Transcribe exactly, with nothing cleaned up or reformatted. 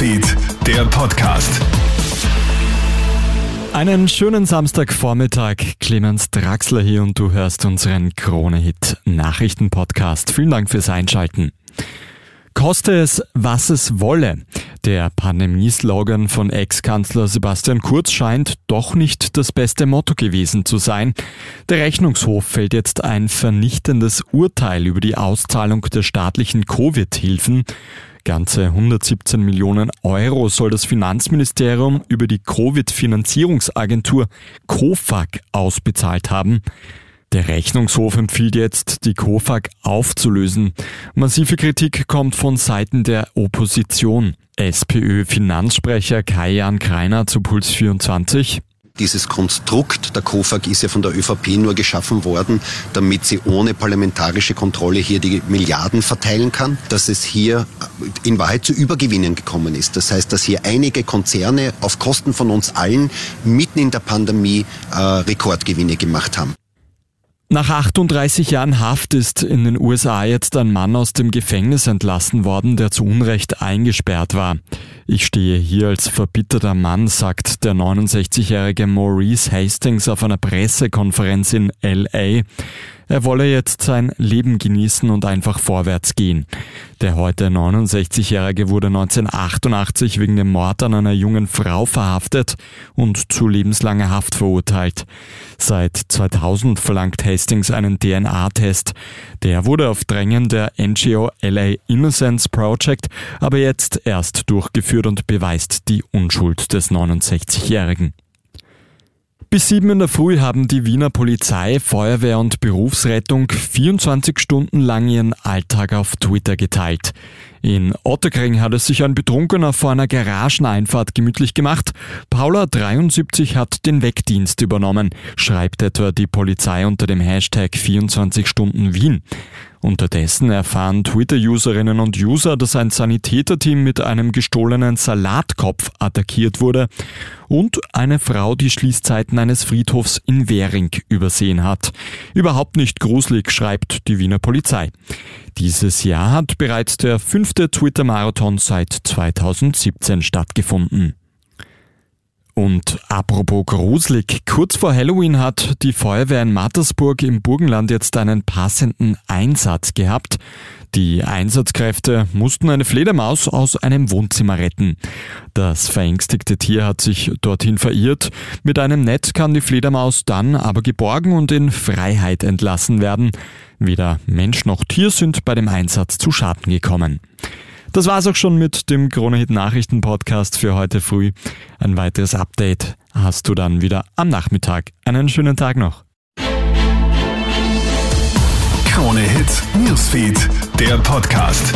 Newsfeed, der Podcast. Einen schönen Samstagvormittag, Clemens Draxler hier und du hörst unseren Krone-Hit-Nachrichten-Podcast. Vielen Dank fürs Einschalten. Koste es, was es wolle. Der Pandemie-Slogan von Ex-Kanzler Sebastian Kurz scheint doch nicht das beste Motto gewesen zu sein. Der Rechnungshof fällt jetzt ein vernichtendes Urteil über die Auszahlung der staatlichen Covid-Hilfen. Ganze hundertsiebzehn Millionen Euro soll das Finanzministerium über die Covid-Finanzierungsagentur COFAG ausbezahlt haben. Der Rechnungshof empfiehlt jetzt, die COFAG aufzulösen. Massive Kritik kommt von Seiten der Opposition. SPÖ-Finanzsprecher Kai-Jan Kreiner zu Puls vierundzwanzig. Dieses Konstrukt der COFAG ist ja von der ÖVP nur geschaffen worden, damit sie ohne parlamentarische Kontrolle hier die Milliarden verteilen kann, dass es hier in Wahrheit zu Übergewinnen gekommen ist. Das heißt, dass hier einige Konzerne auf Kosten von uns allen mitten in der Pandemie äh, Rekordgewinne gemacht haben. Nach achtunddreißig Jahren Haft ist in den U S A jetzt ein Mann aus dem Gefängnis entlassen worden, der zu Unrecht eingesperrt war. Ich stehe hier als verbitterter Mann, sagt der neunundsechzigjährige Maurice Hastings auf einer Pressekonferenz in L A. Er wolle jetzt sein Leben genießen und einfach vorwärts gehen. Der heute neunundsechzigjährige wurde neunzehnhundertachtundachtzig wegen dem Mord an einer jungen Frau verhaftet und zu lebenslanger Haft verurteilt. Seit zweitausend verlangt Hastings einen D N A-Test. Der wurde auf Drängen der N G O L A Innocence Project aber jetzt erst durchgeführt und beweist die Unschuld des neunundsechzigjährigen. Bis sieben in der Früh haben die Wiener Polizei, Feuerwehr und Berufsrettung vierundzwanzig Stunden lang ihren Alltag auf Twitter geteilt. In Ottakring hat es sich ein Betrunkener vor einer Garageneinfahrt gemütlich gemacht. Paula, dreiundsiebzig, hat den Wegdienst übernommen, schreibt etwa die Polizei unter dem Hashtag vierundzwanzig Stunden Wien. Unterdessen erfahren Twitter-Userinnen und User, dass ein Sanitäterteam mit einem gestohlenen Salatkopf attackiert wurde und eine Frau die Schließzeiten eines Friedhofs in Währing übersehen hat. Überhaupt nicht gruselig, schreibt die Wiener Polizei. Dieses Jahr hat bereits der fünfte Twitter-Marathon seit zweitausendsiebzehn stattgefunden. Und apropos gruselig, kurz vor Halloween hat die Feuerwehr in Mattersburg im Burgenland jetzt einen passenden Einsatz gehabt. Die Einsatzkräfte mussten eine Fledermaus aus einem Wohnzimmer retten. Das verängstigte Tier hat sich dorthin verirrt. Mit einem Netz kann die Fledermaus dann aber geborgen und in Freiheit entlassen werden. Weder Mensch noch Tier sind bei dem Einsatz zu Schaden gekommen. Das war's auch schon mit dem Krone-Hit-Nachrichten-Podcast für heute früh. Ein weiteres Update hast du dann wieder am Nachmittag. Einen schönen Tag noch. Krone-Hit Newsfeed, der Podcast.